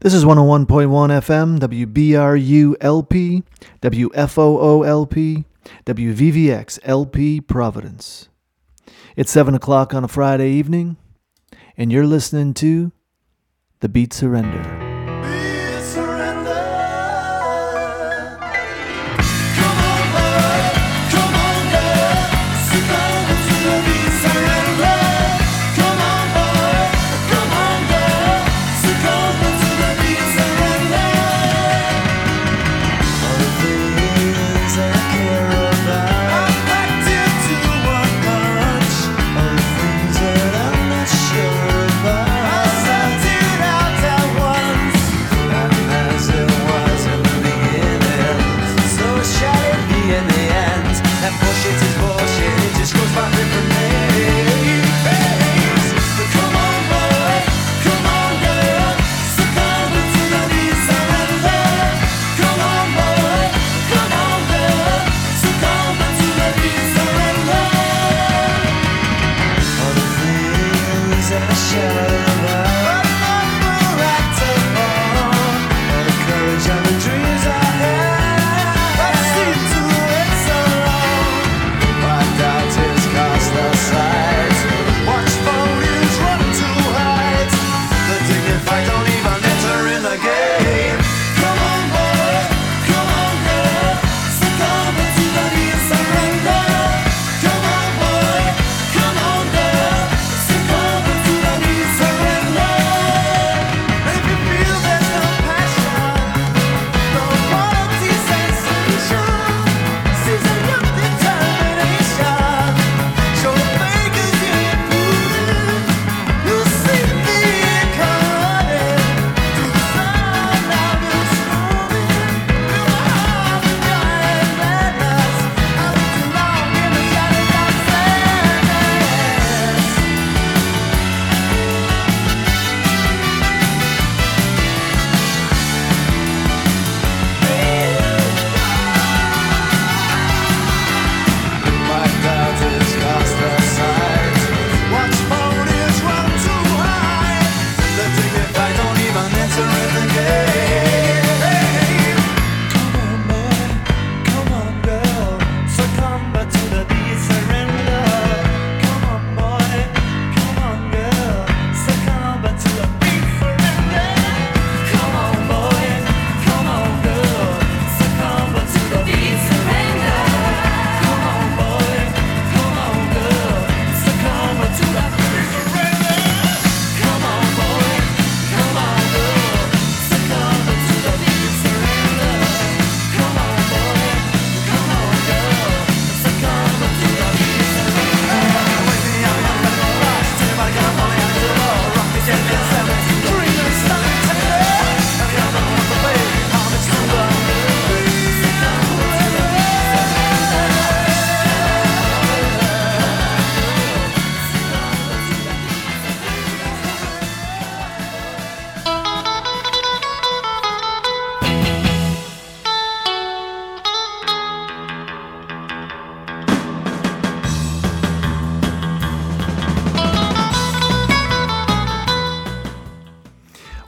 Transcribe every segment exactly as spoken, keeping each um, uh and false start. This is one oh one point one F M, W B R U L P, W F O O L P, W V V X L P Providence. It's seven o'clock on a Friday evening, and you're listening to The Beat Surrender.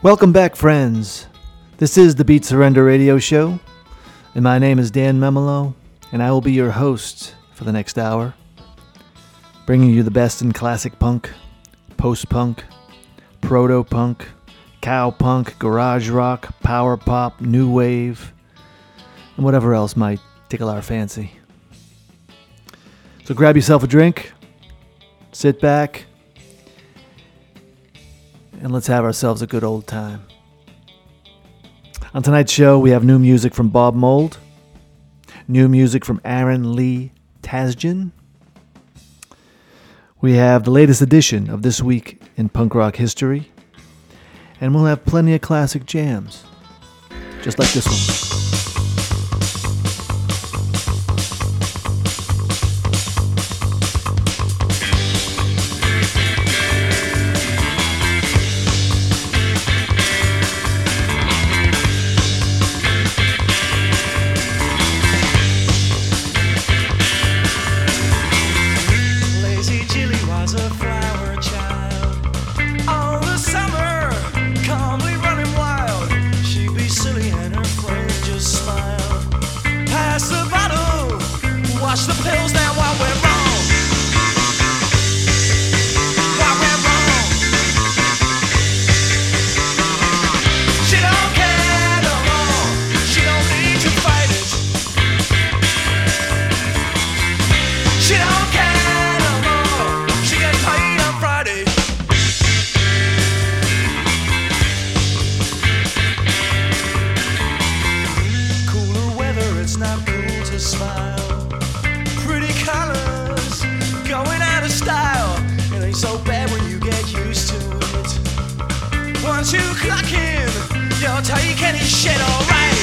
Welcome back, friends. This is the Beat Surrender Radio Show, and my name is Dan Memelo, and I will be your host for the next hour, bringing you the best in classic punk, post-punk, proto-punk, cow-punk, garage rock, power pop, new wave, and whatever else might tickle our fancy. So grab yourself a drink, sit back, and let's have ourselves a good old time. On tonight's show, we have new music from Bob Mould, new music from Aaron Lee Tasjan. We have the latest edition of This Week in Punk Rock History, and we'll have plenty of classic jams, just like this one. Flower child, all the summer, calmly running wild. around two o'clock in. You're taking his shit, alright.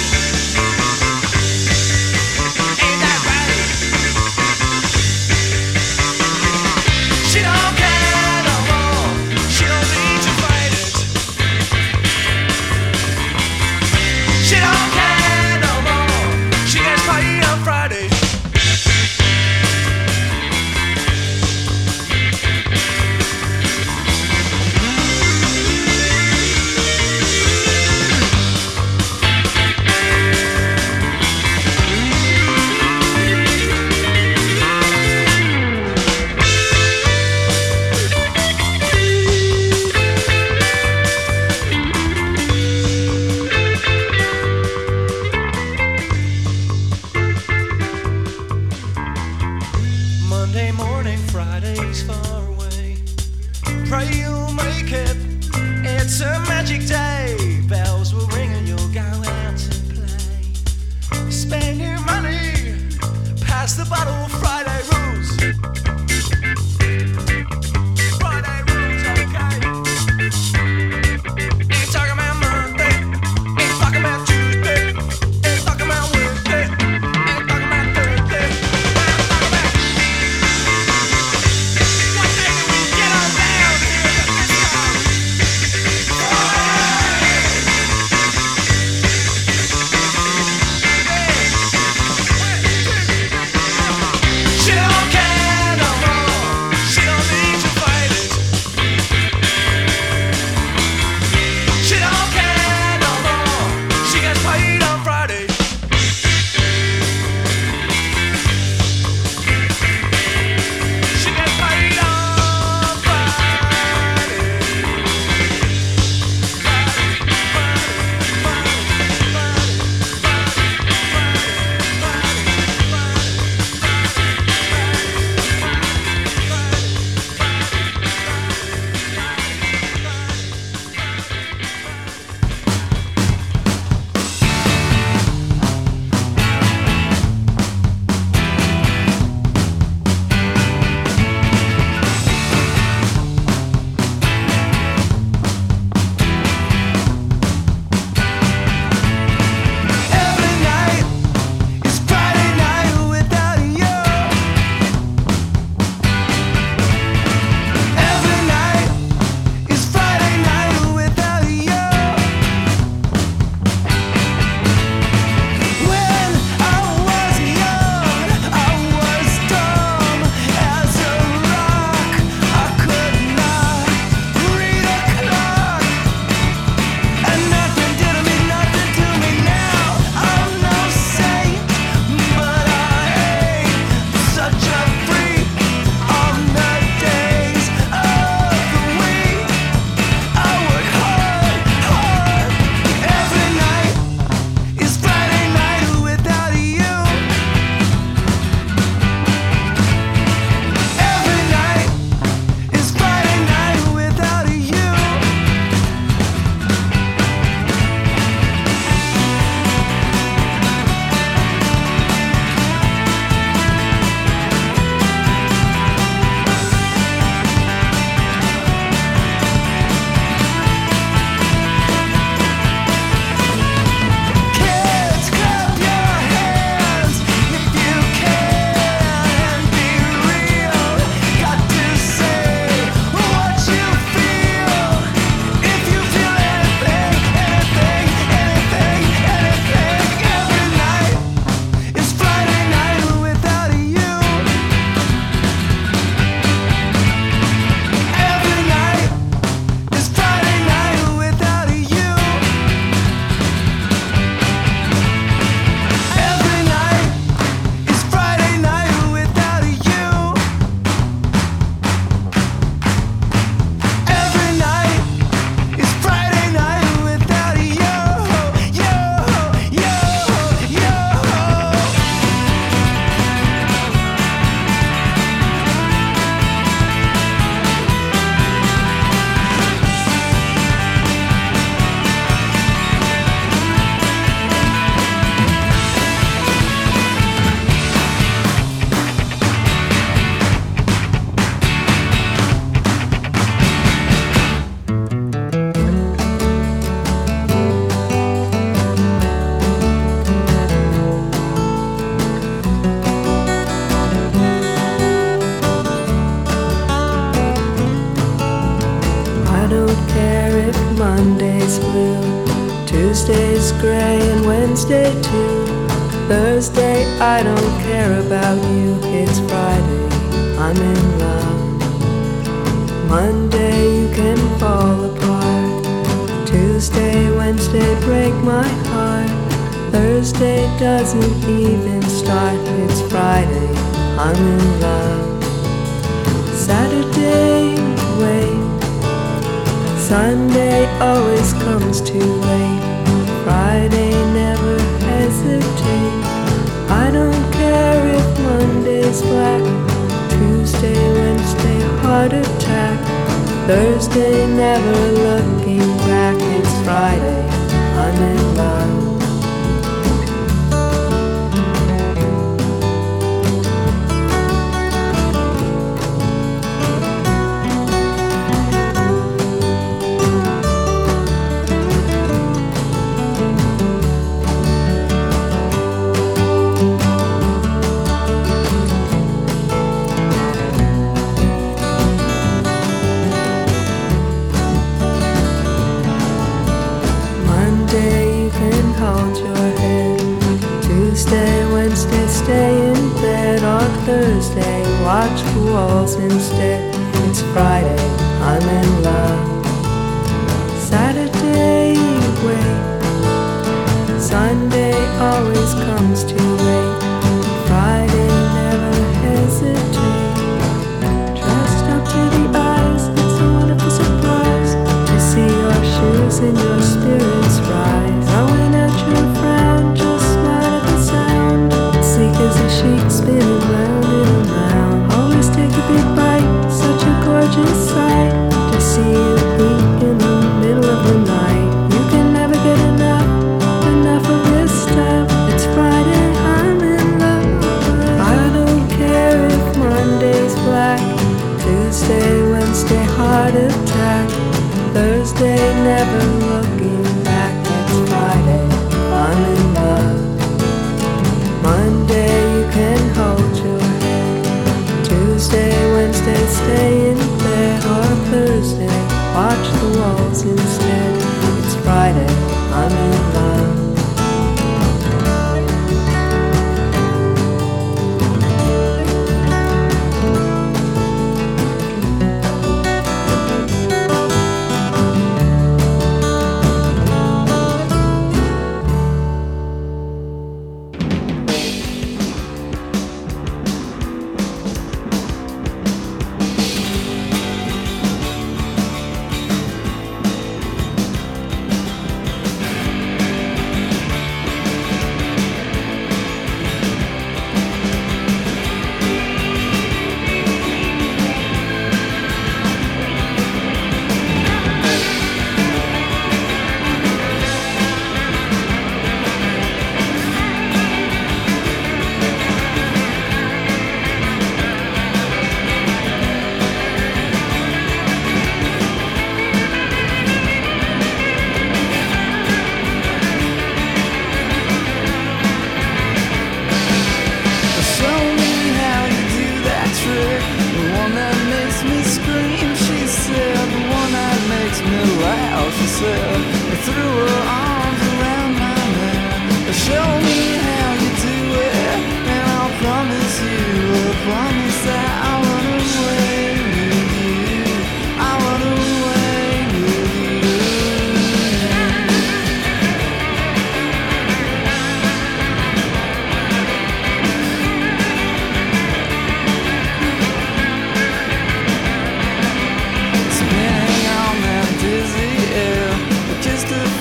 Ain't that right? She don't care no more. She don't need to fight it. She don't care no more. She gets paid on Friday. don't care if Monday's blue, Tuesday's gray and Wednesday too. Thursday, I don't care about you. It's Friday, I'm in love. Monday, you can fall apart. Tuesday, Wednesday, break my heart. Thursday doesn't even start. It's Friday, I'm in love. Saturday, wait. Sunday always comes too late. Friday, never hesitate. I don't care if Monday's black. Tuesday, Wednesday, heart attack. Thursday, never looking back. It's Friday, I'm in love. Thursday, watch the walls instead. It's Friday, I'm in love. Saturday, wait. Sunday always comes too late. Friday, never hesitate. Dressed up to the eyes, it's a wonderful surprise to see your shoes and your spirits rise. Throwing out your frown, just smile at the sound. Sleek as a sheet spinning round. Big bite, such a gorgeous sight to see you weep in the middle of the night. You can never get enough, enough of this stuff. It's Friday, I'm in love. I don't care if Monday's black, Tuesday, Wednesday, heart attack, Thursday, never looking back. It's Friday, I'm in love. Monday, you can hold your head. Tuesday, Wednesday, stay in bed, or Thursday, watch the walls instead. It's Friday, I'm in love.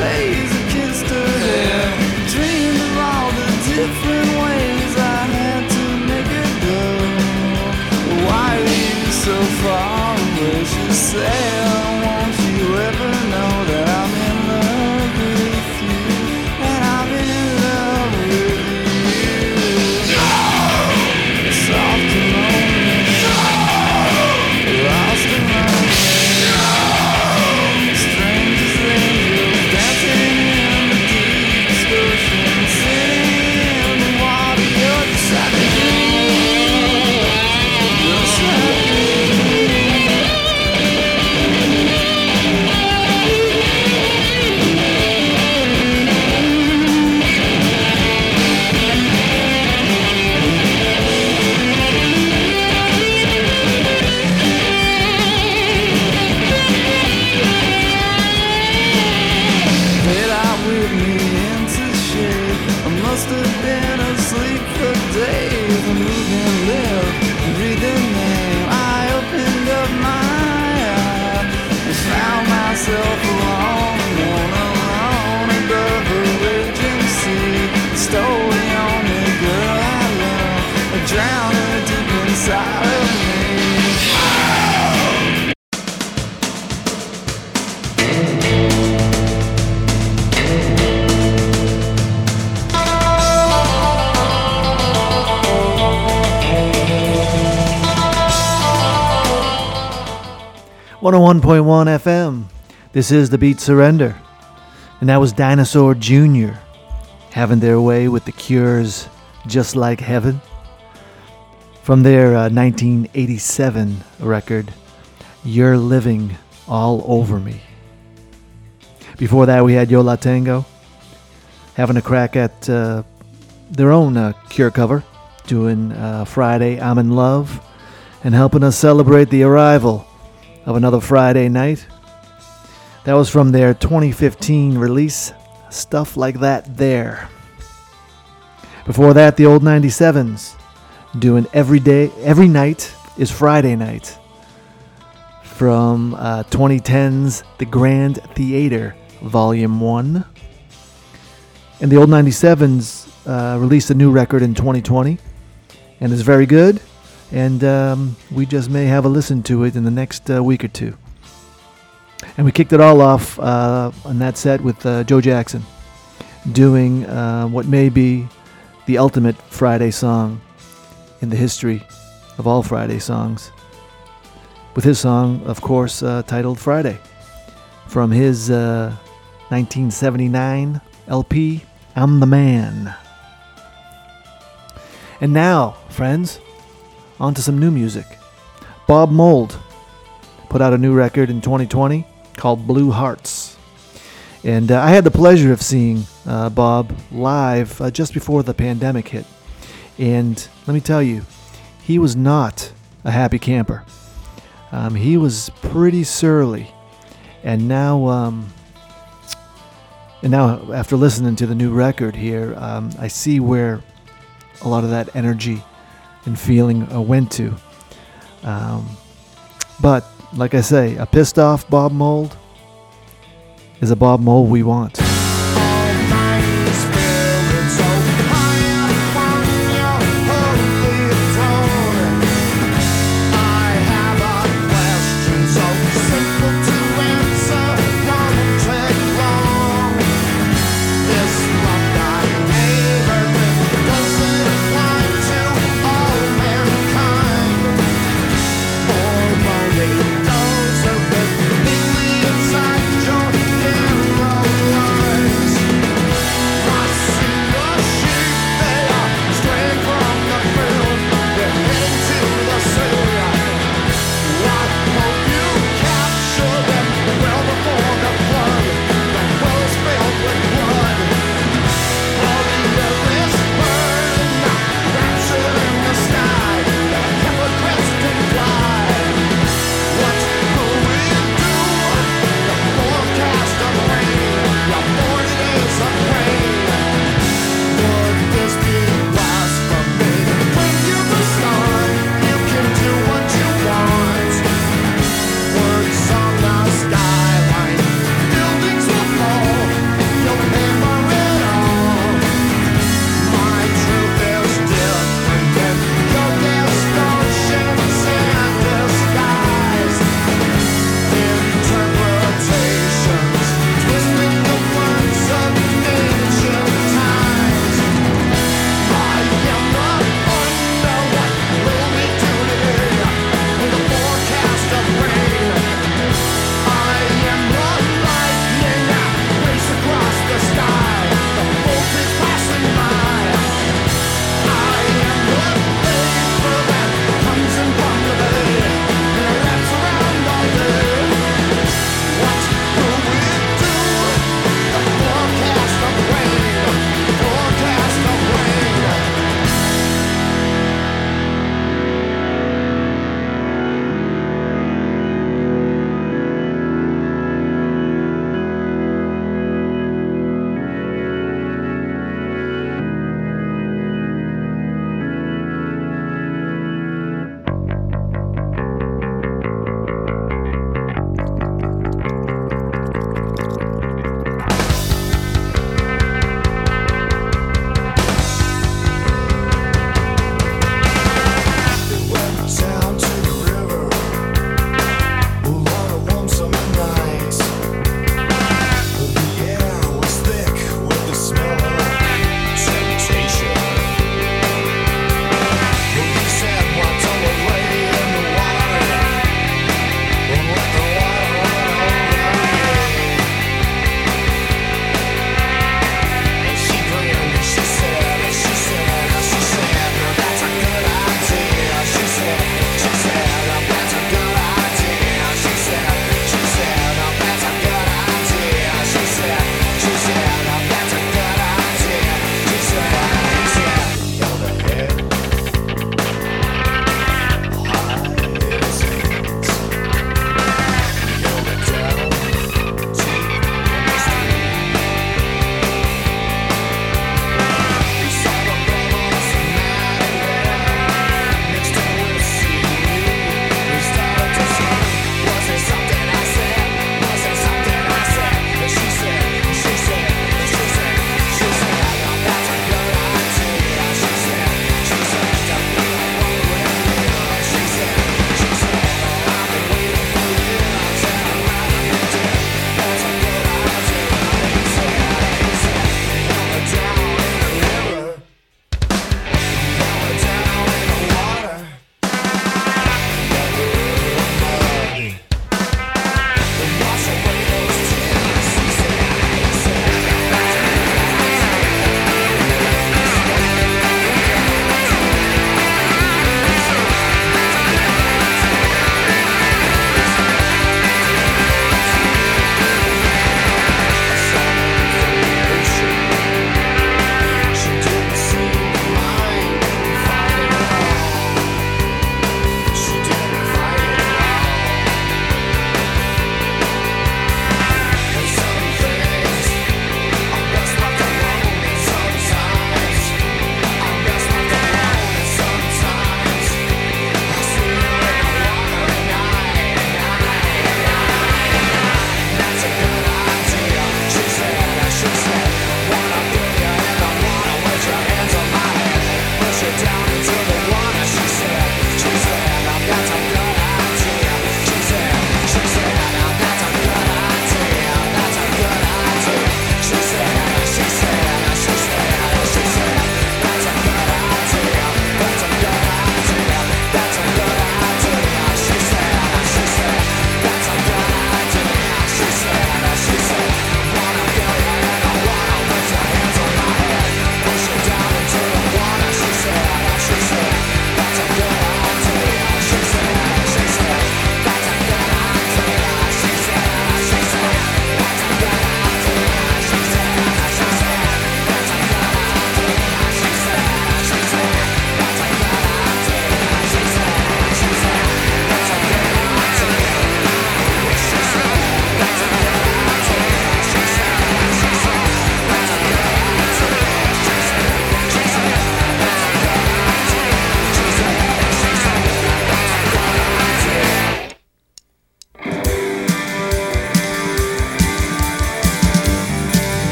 Phase, I kissed her hair, dreamed of all one oh one point one F M. This is The Beat Surrender. And that was Dinosaur Junior having their way with The Cure's Just Like Heaven. From their uh, nineteen eighty-seven record, You're Living All Over Me. Before that, we had Yo La Tengo having a crack at uh, their own uh, Cure cover, doing uh, Friday I'm in Love, and helping us celebrate the arrival of another Friday night. That was from their twenty fifteen release, Stuff Like That There. Before that, the Old ninety-sevens, doing Every Day, Every Night is Friday Night, from uh, twenty ten's The Grand Theater, Volume one. And the Old ninety-sevens uh, released a new record in twenty twenty, and it's very good. And um, we just may have a listen to it in the next uh, week or two. And we kicked it all off uh, on that set with uh, Joe Jackson doing uh, what may be the ultimate Friday song in the history of all Friday songs, with his song, of course, uh, titled Friday, from his uh, nineteen seventy-nine L P, I'm the Man. And now, friends, on to some new music. Bob Mould put out a new record in twenty twenty called Blue Hearts. And uh, I had the pleasure of seeing uh, Bob live uh, just before the pandemic hit. And let me tell you, he was not a happy camper. Um, he was pretty surly. And now, um, and now after listening to the new record here, um, I see where a lot of that energy and feeling uh, went to. Um, but, like I say, a pissed off Bob Mould is a Bob Mould we want. Thank you.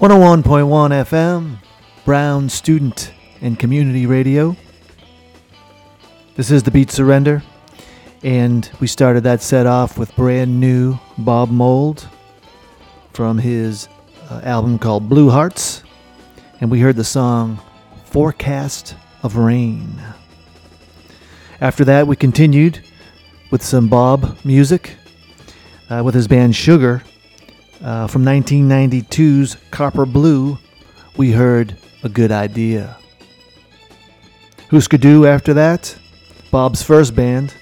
one oh one point one F M, Brown Student and Community Radio. This is The Beat Surrender, and we started that set off with brand new Bob Mould from his uh, album called Blue Hearts, and we heard the song Forecast of Rain. After that, we continued with some Bob music uh, with his band Sugar. Uh, from nineteen ninety-two's Copper Blue, we heard A Good Idea. Hüsker Dü after that, Bob's first band,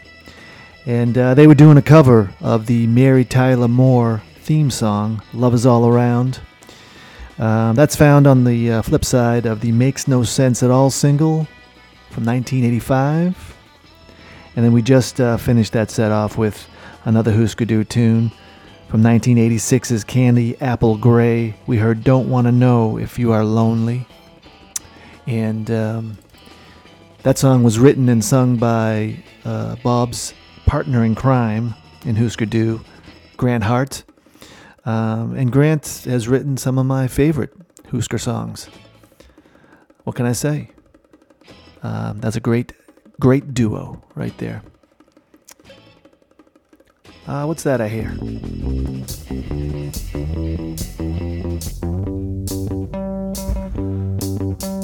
and uh, they were doing a cover of the Mary Tyler Moore theme song, Love Is All Around. Uh, that's found on the uh, flip side of the Makes No Sense at All single from nineteen eighty-five. And then we just uh, finished that set off with another Hüsker Dü tune. From nineteen eighty-six's Candy Apple Gray, we heard Don't Want to Know If You Are Lonely. And um, that song was written and sung by uh, Bob's partner in crime in Hüsker Dü, Grant Hart. Um, and Grant has written some of my favorite Hüsker songs. What can I say? Um, that's a great, great duo right there. Uh, what's that I hear?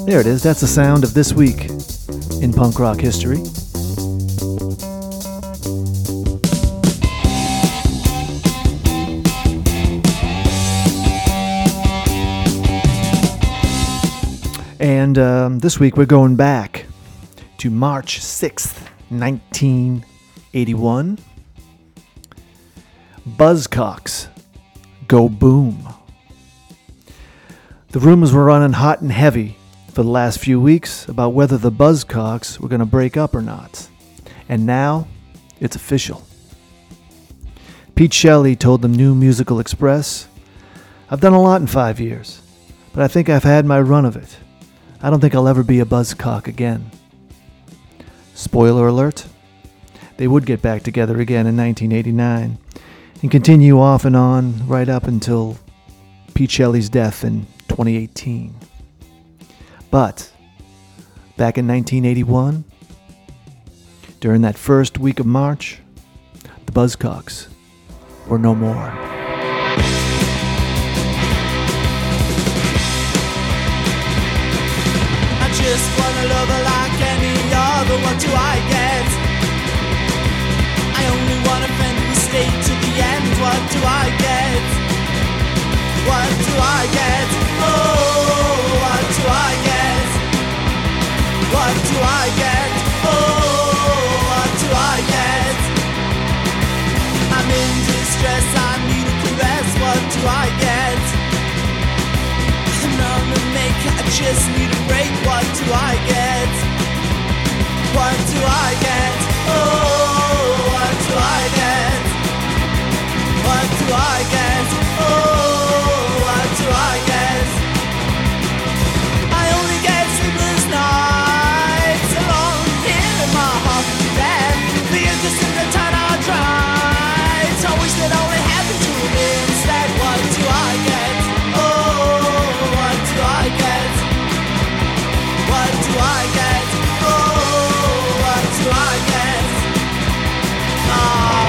There it is. That's the sound of This Week in Punk Rock History. And um, this week we're going back to March sixth, nineteen eighty-one. Buzzcocks go boom. The rumors were running hot and heavy for the last few weeks about whether the Buzzcocks were going to break up or not. And now it's official. Pete Shelley told the New Musical Express, "I've done a lot in five years, but I think I've had my run of it. I don't think I'll ever be a Buzzcock again." Spoiler alert, they would get back together again in nineteen eighty-nine. And continue off and on right up until Pete Shelley's death in twenty eighteen. But back in nineteen eighty-one, during that first week of March, the Buzzcocks were no more. I just want a lover like any other. What do I get? I only want a friend who stays to the end. What do I get? What do I get? Oh, what do I get? What do I get? Oh, what do I get? I'm in distress, I need a caress. What do I get? I'm on the make, I just need a break. What do I get? What do I get? Oh, what do I get? What do I get? Oh, what do I get? I only get sleepless nights alone here in my heart. And the interest in the time I tried, I wish that only happened to me instead. What do I get? Oh, what do I get? What do I get? Oh, what do I get? Ah.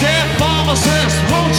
Dear pharmacist, won't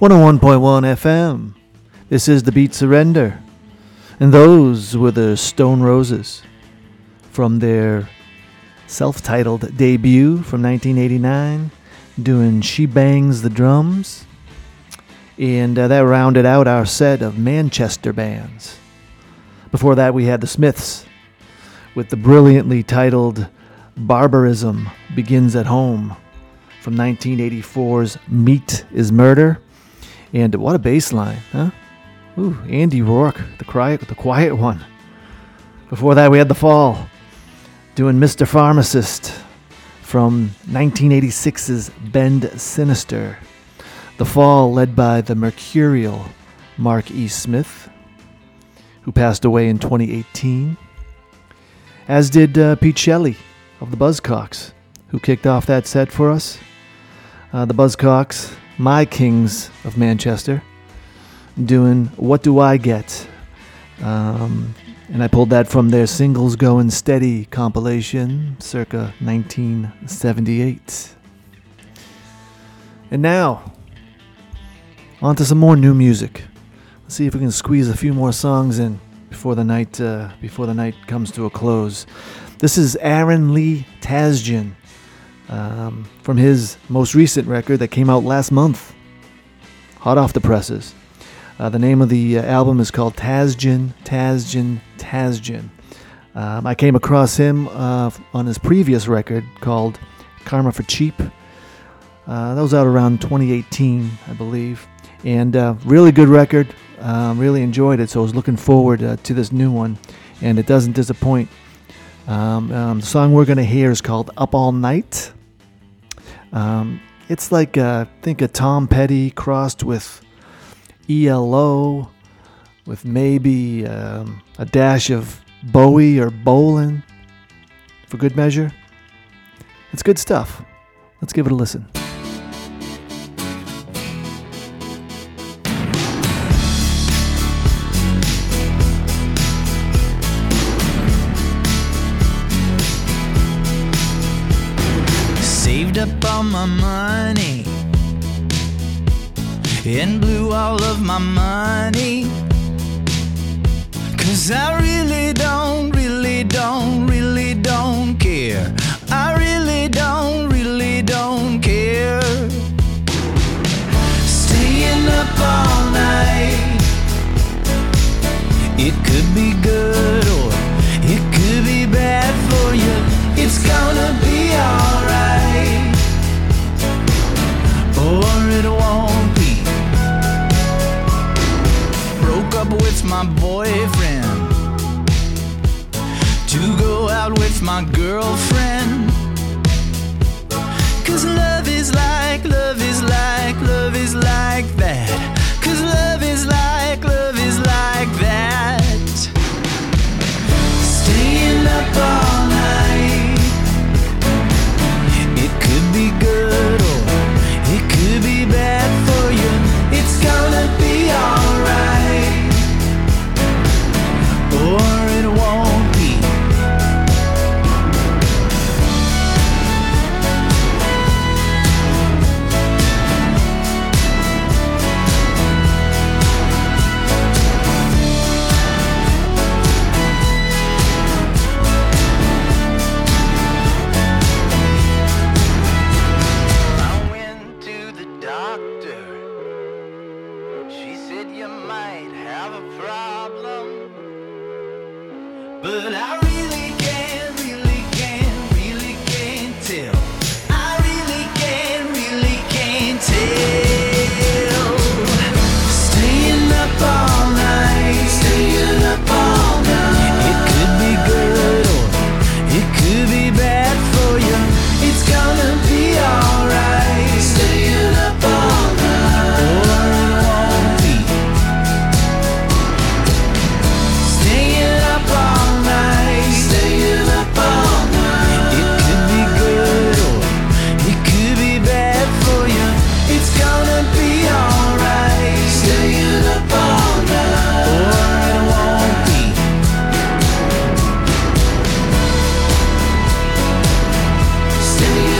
one oh one point one F M. This is The Beat Surrender. And those were the Stone Roses from their self-titled debut from nineteen eighty-nine, doing She Bangs the Drums. And uh, that rounded out our set of Manchester bands. Before that, we had the Smiths with the brilliantly titled Barbarism Begins at Home from nineteen eighty-four's Meat is Murder. And what a bass line, huh? Ooh, Andy Rourke, the quiet, the quiet one. Before that, we had The Fall, doing Mister Pharmacist from nineteen eighty-six's Bend Sinister. The Fall led by the mercurial Mark E. Smith, who passed away in twenty eighteen. As did uh, Pete Shelley of the Buzzcocks, who kicked off that set for us. Uh, the Buzzcocks... My Kings of Manchester, doing What Do I Get? Um, and I pulled that from their Singles Going Steady compilation, circa nineteen seventy-eight. And now, on to some more new music. Let's see if we can squeeze a few more songs in before the night uh, before the night comes to a close. This is Aaron Lee Tasjan. Um, from his most recent record that came out last month, hot off the presses. Uh, the name of the uh, album is called Tasjan, Tasjan, Tasjan. Um, I came across him uh, on his previous record called Karma for Cheap. Uh, that was out around twenty eighteen, I believe. And uh, really good record. Um, really enjoyed it. So I was looking forward uh, to this new one. And it doesn't disappoint. Um, um, the song we're going to hear is called Up All Night. Um, it's like, uh, I think, a Tom Petty crossed with E L O, with maybe um, a dash of Bowie or Bolin, for good measure. It's good stuff. Let's give it a listen. Saved up all my money and blew all of my money, 'cause I really don't, really don't, really don't care. I really don't, really don't care. Staying up all night, it could be good or it could be bad for you. It's gonna be alright, or it won't be. Broke up with my boyfriend to go out with my girlfriend, 'cause love is like, love is like, love is like that. 'Cause love is like, love is like that. Staying up all night, it could be good or it could be bad for you. It's gonna be alright, or it won't. So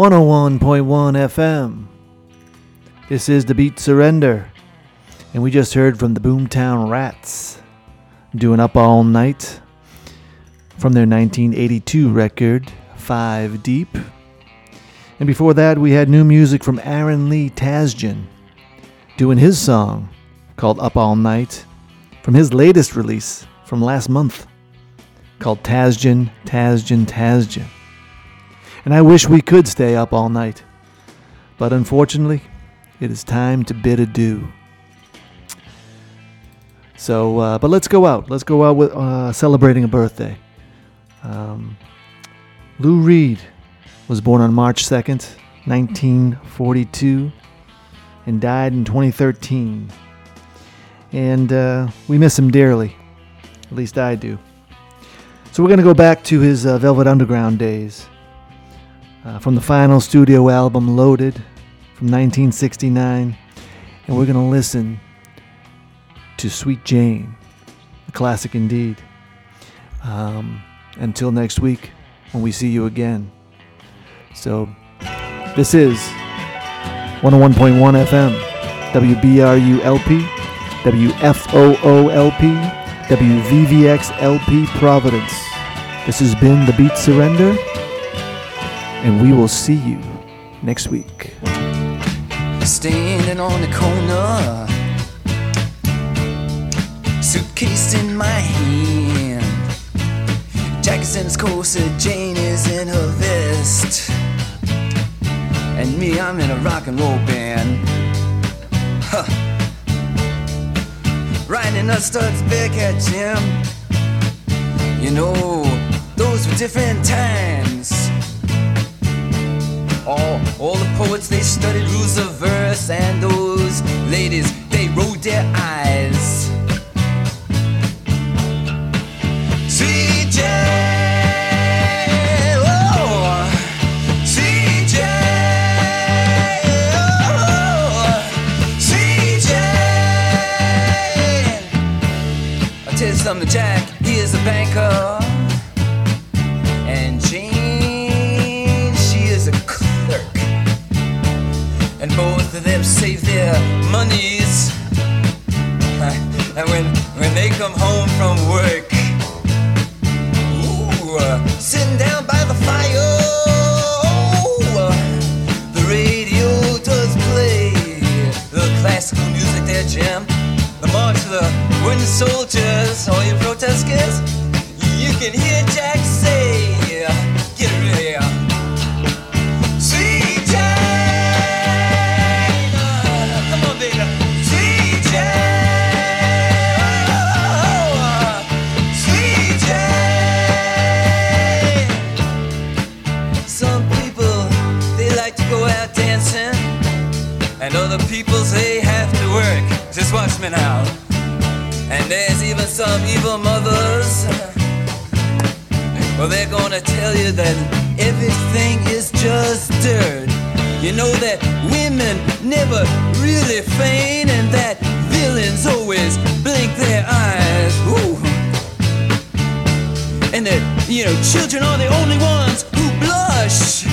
one oh one point one F M. This is The Beat Surrender, and we just heard from the Boomtown Rats doing Up All Night from their nineteen eighty-two record, Five Deep. And before that, we had new music from Aaron Lee Tasjan doing his song called Up All Night from his latest release from last month called Tasjan, Tasjan, Tasjan. And I wish we could stay up all night, but unfortunately, it is time to bid adieu. So, uh, but let's go out. Let's go out with uh, celebrating a birthday. Um, Lou Reed was born on March second, nineteen forty-two, and died in twenty thirteen. And uh, we miss him dearly. At least I do. So we're going to go back to his uh, Velvet Underground days. Uh, from the final studio album Loaded from nineteen sixty-nine, and we're going to listen to Sweet Jane, a classic indeed. Um, until next week when we see you again. So this is one oh one point one F M, W B R U L P, W F O O L P, W V V X L P Providence. This has been The Beat Surrender. And we will see you next week. Standing on the corner, suitcase in my hand, Jackson's corset, Jane is in her vest, and me, I'm in a rock and roll band. Huh. Riding a Studs Bearcat Jim. You know, those were different times. All, all the poets, they studied rules of verse, and those ladies, they rolled their eyes. C J, oh, C J, oh, C J. I'll tell you something, Jack, he is a banker, and Jane, she is a cook. And both of them save their monies. And when, when they come home from work, ooh, uh, sitting down by the fire, ooh, uh, the radio does play the classical music there, Jim. The march of the wooden soldiers. All you protesters, you can hear Jack say, get ready, they have to work. Just watch me now. And there's even some evil mothers. Well, they're gonna tell you that everything is just dirt. You know that women never really feign, and that villains always blink their eyes. Ooh. And that, you know, children are the only ones who blush.